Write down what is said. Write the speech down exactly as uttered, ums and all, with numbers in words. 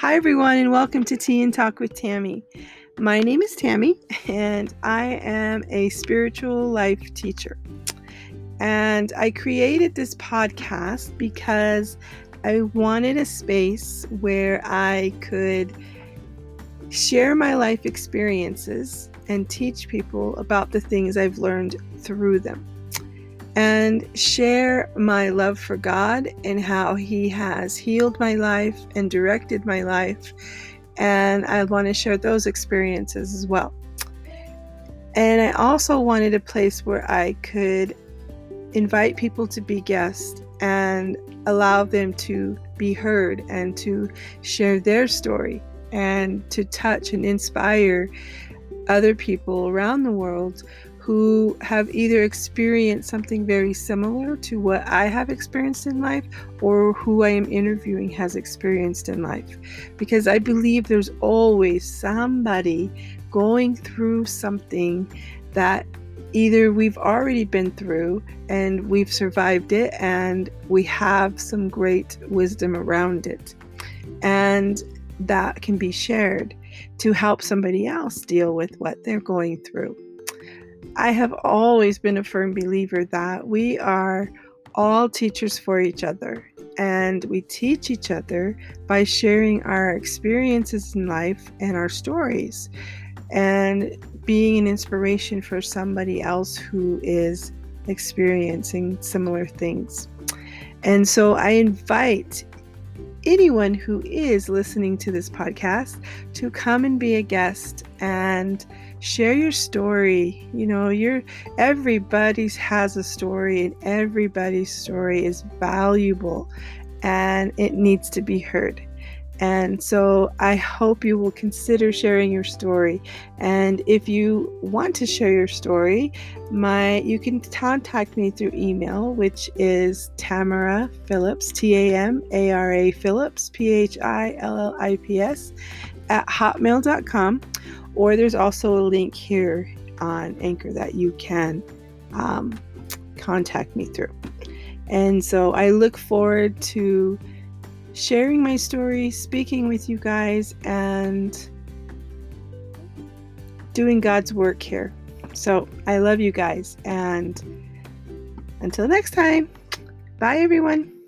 Hi everyone, and welcome to Tea and Talk with Tammy. My name is Tammy, and I am a spiritual life teacher. And I created this podcast because I wanted a space where I could share my life experiences and teach people about the things I've learned through them, and share my love for God and how He has healed my life and directed my life. And I want to share those experiences as well. And I also wanted a place where I could invite people to be guests and allow them to be heard and to share their story and to touch and inspire other people around the world who have either experienced something very similar to what I have experienced in life, or who I am interviewing has experienced in life. Because I believe there's always somebody going through something that either we've already been through and we've survived it, and we have some great wisdom around it. And that can be shared to help somebody else deal with what they're going through. I have always been a firm believer that we are all teachers for each other, and we teach each other by sharing our experiences in life and our stories, and being an inspiration for somebody else who is experiencing similar things. And so I invite anyone who is listening to this podcast to come and be a guest and share your story. You know, your everybody's has a story, and everybody's story is valuable and it needs to be heard. And so I hope you will consider sharing your story. And if you want to share your story, my you can contact me through email, which is Tamara Phillips, T A M A R A Phillips, P H I L L I P S, at hotmail dot com. Or there's also a link here on Anchor that you can um, contact me through. And so I look forward to sharing my story, speaking with you guys, and doing God's work here. So I love you guys, and until next time, bye everyone.